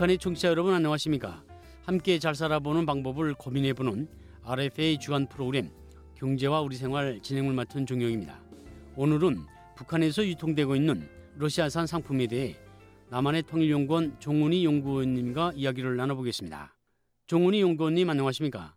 북한의 청취자 여러분 안녕하십니까? 함께 잘 살아보는 방법을 고민해보는 RFA 주간 프로그램 경제와 우리 생활 진행을 맡은 종영입니다. 오늘은 북한에서 유통되고 있는 러시아산 상품에 대해 남한의 통일연구원 정훈희 연구원님과 이야기를 나눠보겠습니다. 정훈희 연구원님 안녕하십니까?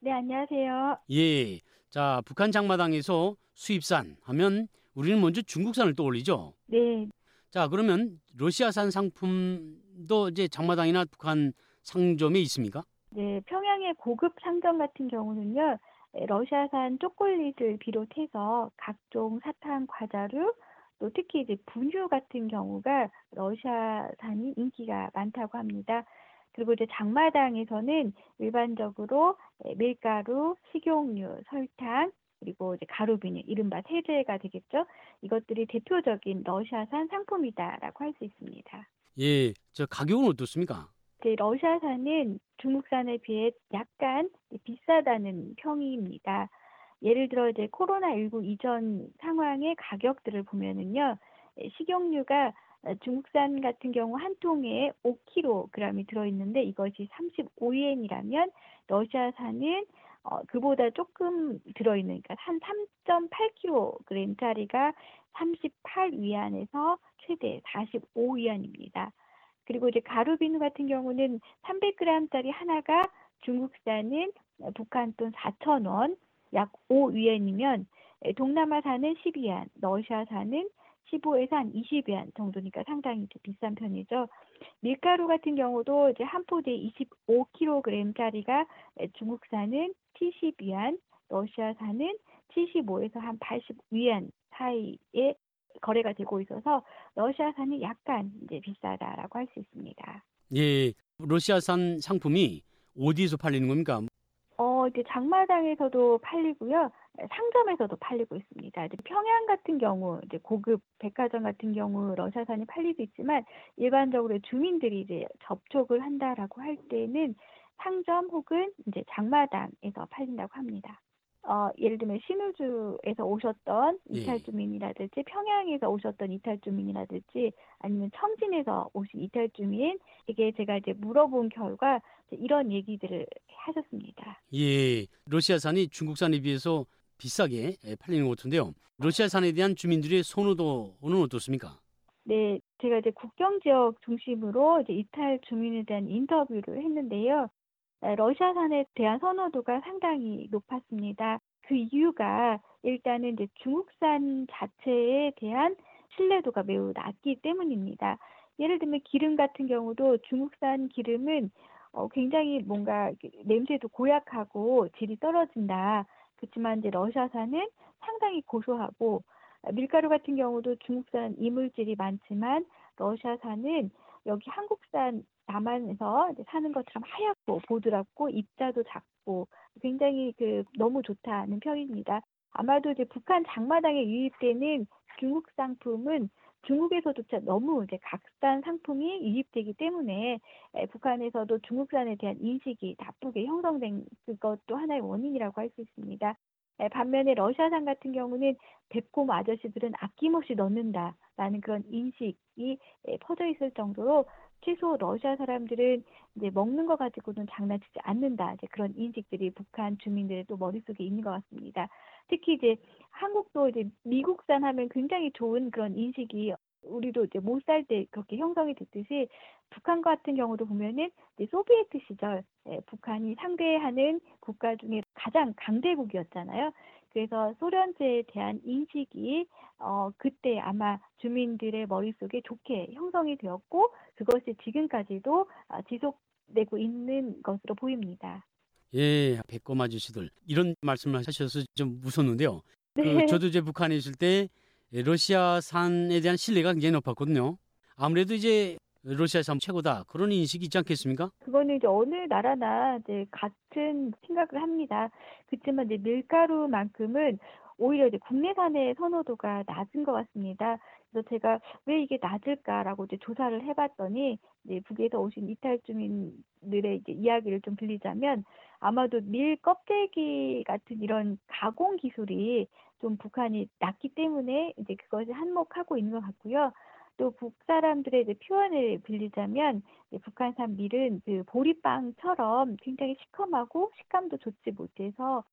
네, 안녕하세요. 예, 자 북한 장마당에서 수입산 하면 우리는 먼저 중국산을 떠올리죠? 네. 자 그러면 러시아산 상품도 이제 장마당이나 북한 상점에 있습니까? 네, 평양의 고급 상점 같은 경우는요. 러시아산 초콜릿을 비롯해서 각종 사탕, 과자류, 또 특히 이제 분유 같은 경우가 러시아산이 인기가 많다고 합니다. 그리고 이제 장마당에서는 일반적으로 밀가루, 식용유, 설탕, 그리고 이제 가루비누, 이른바 세제가 되겠죠. 이것들이 대표적인 러시아산 상품이다라고 할 수 있습니다. 예, 저 가격은 어떻습니까? 러시아산은 중국산에 비해 약간 비싸다는 평이입니다. 예를 들어 이제 코로나19 이전 상황의 가격들을 보면은요, 식용유가 중국산 같은 경우 한 통에 5kg이 들어있는데 이것이 35엔이라면 러시아산은 그보다 조금 들어있는 그러니까 한 3.8kg짜리가 38위안에서 최대 45위안입니다. 그리고 이제 가루비누 같은 경우는 300g짜리 하나가 중국산은 북한 돈 4,000원, 약 5위안이면 동남아산은 10위안, 러시아산은 15에서 한 20위안 정도니까 상당히 비싼 편이죠. 밀가루 같은 경우도 이제 한 포대 25kg짜리가 중국산은 70위안, 러시아산은 75에서 한 80위안 사이에 거래가 되고 있어서 러시아산이 약간 이제 비싸다라고 할 수 있습니다. 예, 러시아산 상품이 어디에서 팔리는 겁니까? 이제 장마당에서도 팔리고요, 상점에서도 팔리고 있습니다. 이제 평양 같은 경우, 이제 고급 백화점 같은 경우 러시아산이 팔리고 있지만 일반적으로 주민들이 이제 접촉을 한다라고 할 때는 상점 혹은 이제 장마당에서 팔린다고 합니다. 예를 들면 신우주에서 오셨던 이탈주민이라든지 평양에서 오셨던 이탈주민이라든지 아니면 청진에서 오신 이탈주민 이게 제가 이제 물어본 결과 이런 얘기들을 하셨습니다. 예, 러시아산이 중국산에 비해서 비싸게 팔리는 것 같은데요. 러시아산에 대한 주민들의 선호도는 어떻습니까? 네, 제가 이제 국경 지역 중심으로 이제 이탈주민에 대한 인터뷰를 했는데요. 러시아산에 대한 선호도가 상당히 높았습니다. 그 이유가 일단은 이제 중국산 자체에 대한 신뢰도가 매우 낮기 때문입니다. 예를 들면 기름 같은 경우도 중국산 기름은 굉장히 뭔가 냄새도 고약하고 질이 떨어진다. 그렇지만 이제 러시아산은 상당히 고소하고 밀가루 같은 경우도 중국산 이물질이 많지만 러시아산은 여기 한국산 남한에서 사는 것처럼 하얗고 보드랍고 입자도 작고 굉장히 너무 좋다는 평입니다. 아마도 이제 북한 장마당에 유입되는 중국 상품은 중국에서조차 너무 이제 각산 상품이 유입되기 때문에 북한에서도 중국산에 대한 인식이 나쁘게 형성된 것도 하나의 원인이라고 할 수 있습니다. 반면에 러시아산 같은 경우는 백곰 아저씨들은 아낌없이 넣는다라는 그런 인식이 퍼져 있을 정도로 최소 러시아 사람들은 이제 먹는 거 가지고는 장난치지 않는다. 이제 그런 인식들이 북한 주민들의 또 머릿속에 있는 것 같습니다. 특히 이제 한국도 이제 미국산 하면 굉장히 좋은 그런 인식이 우리도 이제 못 살 때 그렇게 형성이 됐듯이 북한 같은 경우도 보면은 이제 소비에트 시절 북한이 상대하는 국가 중에 가장 강대국이었잖아요. 그래서 소련제에 대한 인식이 그때 아마 주민들의 머릿속에 좋게 형성이 되었고 그것이 지금까지도 지속되고 있는 것으로 보입니다. 예, 백곰 아저씨들 이런 말씀을 하셔서 좀 웃었는데요. 네. 저도 이제 북한에 있을 때 러시아산에 대한 신뢰가 굉장히 높았거든요. 아무래도 이제 러시아산 최고다 그런 인식이 있지 않겠습니까? 그거는 이제 어느 나라나 이제 같은 생각을 합니다. 그렇지만 이제 밀가루만큼은 오히려 이제 국내산의 선호도가 낮은 것 같습니다. 그래서 제가 왜 이게 낮을까라고 이제 조사를 해봤더니 이제 북에서 오신 이탈 주민들의 이제 이야기를 좀 들리자면 아마도 밀 껍데기 같은 이런 가공 기술이 좀 북한이 낮기 때문에 이제 그것이 한몫하고 있는 것 같고요. 또 북 사람들의 이제 표현을 빌리자면 북한산 밀은 그 보리빵처럼 굉장히 시큼하고 식감도 좋지 못해서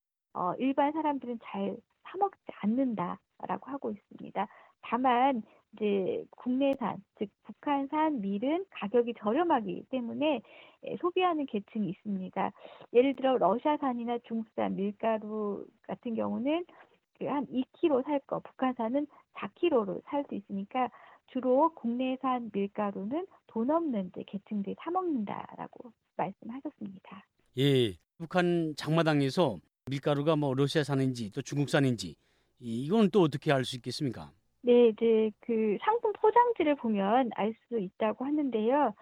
일반 사람들은 잘 사먹지 않는다라고 하고 있습니다. 다만 이제 국내산, 즉 북한산 밀은 가격이 저렴하기 때문에 소비하는 계층이 있습니다. 예를 들어 러시아산이나 중국산 밀가루 같은 경우는 한 2kg 살 거, 북한산은 4kg로 살 수 있으니까 주로 국내산 밀가루는 돈 없는 계층들이 사 먹는다라고 말씀하셨습니다. 예, 북한 장마당에서 밀가루가 뭐 러시아산인지 또 중국산인지 이건 또 어떻게 알 수 있겠습니까? 네, 이제 그 상품 포장지를 보면 알 수 있다고 하는데요.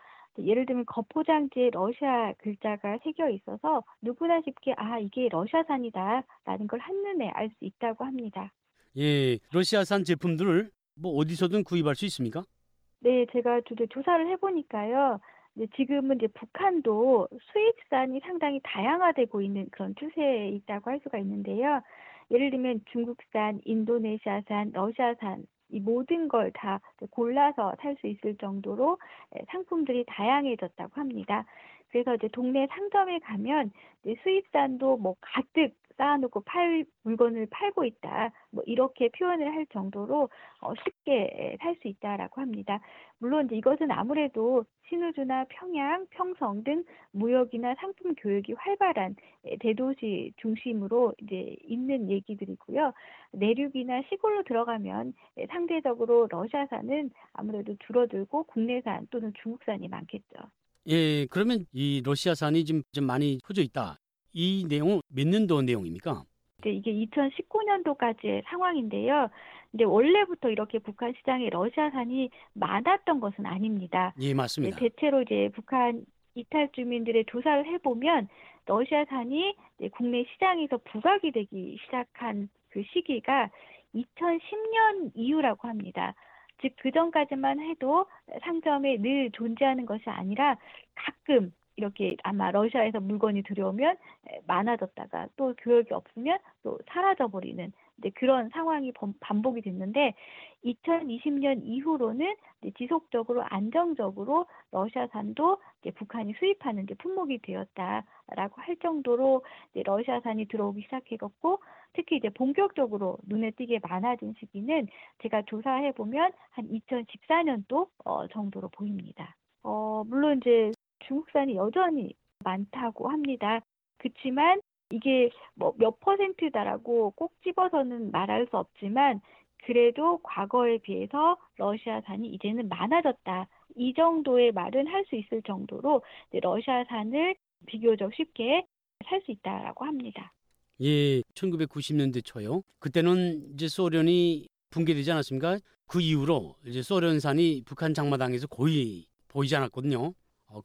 예를 들면 겉포장지에 러시아 글자가 새겨 있어서 누구나 쉽게 이게 러시아산이다라는 걸 한눈에 알 수 있다고 합니다. 예, 러시아산 제품들을 뭐 어디서든 구입할 수 있습니까? 네, 제가 조사를 해보니까요. 지금은 이제 북한도 수입산이 상당히 다양화되고 있는 그런 추세에 있다고 할 수가 있는데요. 예를 들면 중국산, 인도네시아산, 러시아산 이 모든 걸 다 골라서 살 수 있을 정도로 상품들이 다양해졌다고 합니다. 그래서 이제 동네 상점에 가면 수입산도 뭐 가득 쌓아놓고 물건을 팔고 있다. 뭐 이렇게 표현을 할 정도로 쉽게 살 수 있다라고 합니다. 물론 이제 이것은 아무래도 신우주나 평양, 평성 등 무역이나 상품 교역이 활발한 대도시 중심으로 이제 있는 얘기들이고요. 내륙이나 시골로 들어가면 상대적으로 러시아산은 아무래도 줄어들고 국내산 또는 중국산이 많겠죠. 예, 그러면 이 러시아산이 좀 많이 퍼져 있다. 이 내용은 몇 년도 내용입니까? 이게 2019년도까지의 상황인데요. 근데 원래부터 이렇게 북한 시장에 러시아산이 많았던 것은 아닙니다. 예, 맞습니다. 대체로 이제 북한 이탈 주민들의 조사를 해보면 러시아산이 국내 시장에서 부각이 되기 시작한 그 시기가 2010년 이후라고 합니다. 즉 그 전까지만 해도 상점에 늘 존재하는 것이 아니라 가끔 이렇게 아마 러시아에서 물건이 들여오면 많아졌다가 또 교역이 없으면 또 사라져버리는 그런 상황이 반복이 됐는데 2020년 이후로는 지속적으로 안정적으로 러시아산도 북한이 수입하는 데 품목이 되었다라고 할 정도로 러시아산이 들어오기 시작했고 특히 이제 본격적으로 눈에 띄게 많아진 시기는 제가 조사해 보면 한 2014년도 정도로 보입니다. 물론 이제 중국산이 여전히 많다고 합니다. 그치만 이게 뭐 몇 퍼센트다라고 꼭 집어서는 말할 수 없지만 그래도 과거에 비해서 러시아산이 이제는 많아졌다. 이 정도의 말은 할 수 있을 정도로 러시아산을 비교적 쉽게 살 수 있다라고 합니다. 예, 1990년대 초요. 그때는 이제 소련이 붕괴되지 않았습니까? 그 이후로 이제 소련산이 북한 장마당에서 거의 보이지 않았거든요.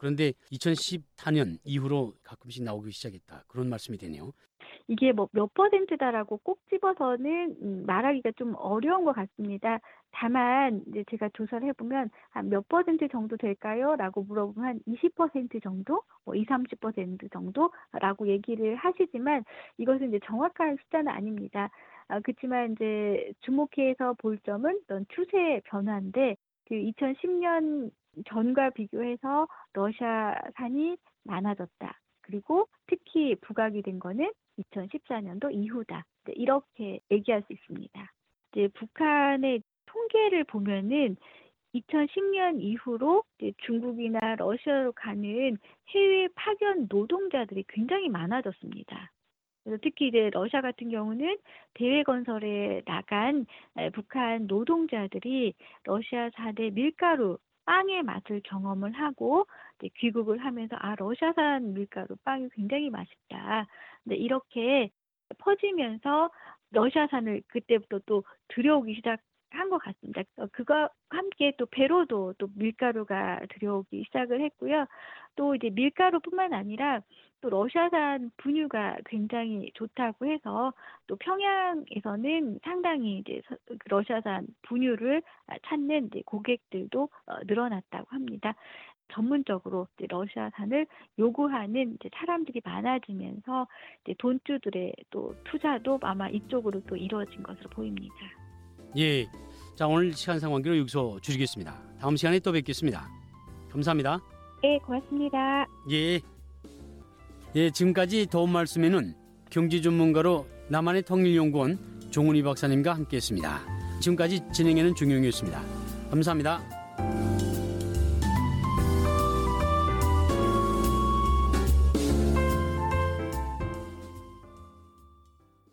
그런데 2014년 이후로 가끔씩 나오기 시작했다. 그런 말씀이 되네요. 이게 뭐 몇 퍼센트다라고 꼭 집어서는 말하기가 좀 어려운 것 같습니다. 다만 이제 제가 조사를 해보면 한 몇 퍼센트 정도 될까요? 라고 물어보면 한 20% 정도? 뭐 20-30% 정도라고 얘기를 하시지만 이것은 이제 정확한 숫자는 아닙니다. 그렇지만 이제 주목해서 볼 점은 이런 추세의 변화인데 그 2010년 전과 비교해서 러시아산이 많아졌다. 그리고 특히 부각이 된 거는 2014년도 이후다. 이렇게 얘기할 수 있습니다. 이제 북한의 통계를 보면은 2010년 이후로 이제 중국이나 러시아로 가는 해외 파견 노동자들이 굉장히 많아졌습니다. 그래서 특히 이제 러시아 같은 경우는 대외 건설에 나간 북한 노동자들이 러시아산의 밀가루 빵의 맛을 경험을 하고 귀국을 하면서 러시아산 밀가루 빵이 굉장히 맛있다. 이렇게 퍼지면서 러시아산을 그때부터 또 들여오기 시작한 것 같습니다. 그와 함께 또 배로도 또 밀가루가 들여오기 시작을 했고요. 또 이제 밀가루뿐만 아니라 또 러시아산 분유가 굉장히 좋다고 해서 또 평양에서는 상당히 이제 러시아산 분유를 찾는 이제 고객들도 늘어났다고 합니다. 전문적으로 이제 러시아산을 요구하는 이제 사람들이 많아지면서 이제 돈주들의 또 투자도 아마 이쪽으로 또 이루어진 것으로 보입니다. 예, 자, 오늘 시간상 관계로 여기서 줄이겠습니다. 다음 시간에 또 뵙겠습니다. 감사합니다. 네, 고맙습니다. 예, 지금까지 도움 말씀에는 경제 전문가로 남한의 통일연구원 정훈희 박사님과 함께했습니다. 지금까지 진행에는 중용이었습니다. 감사합니다.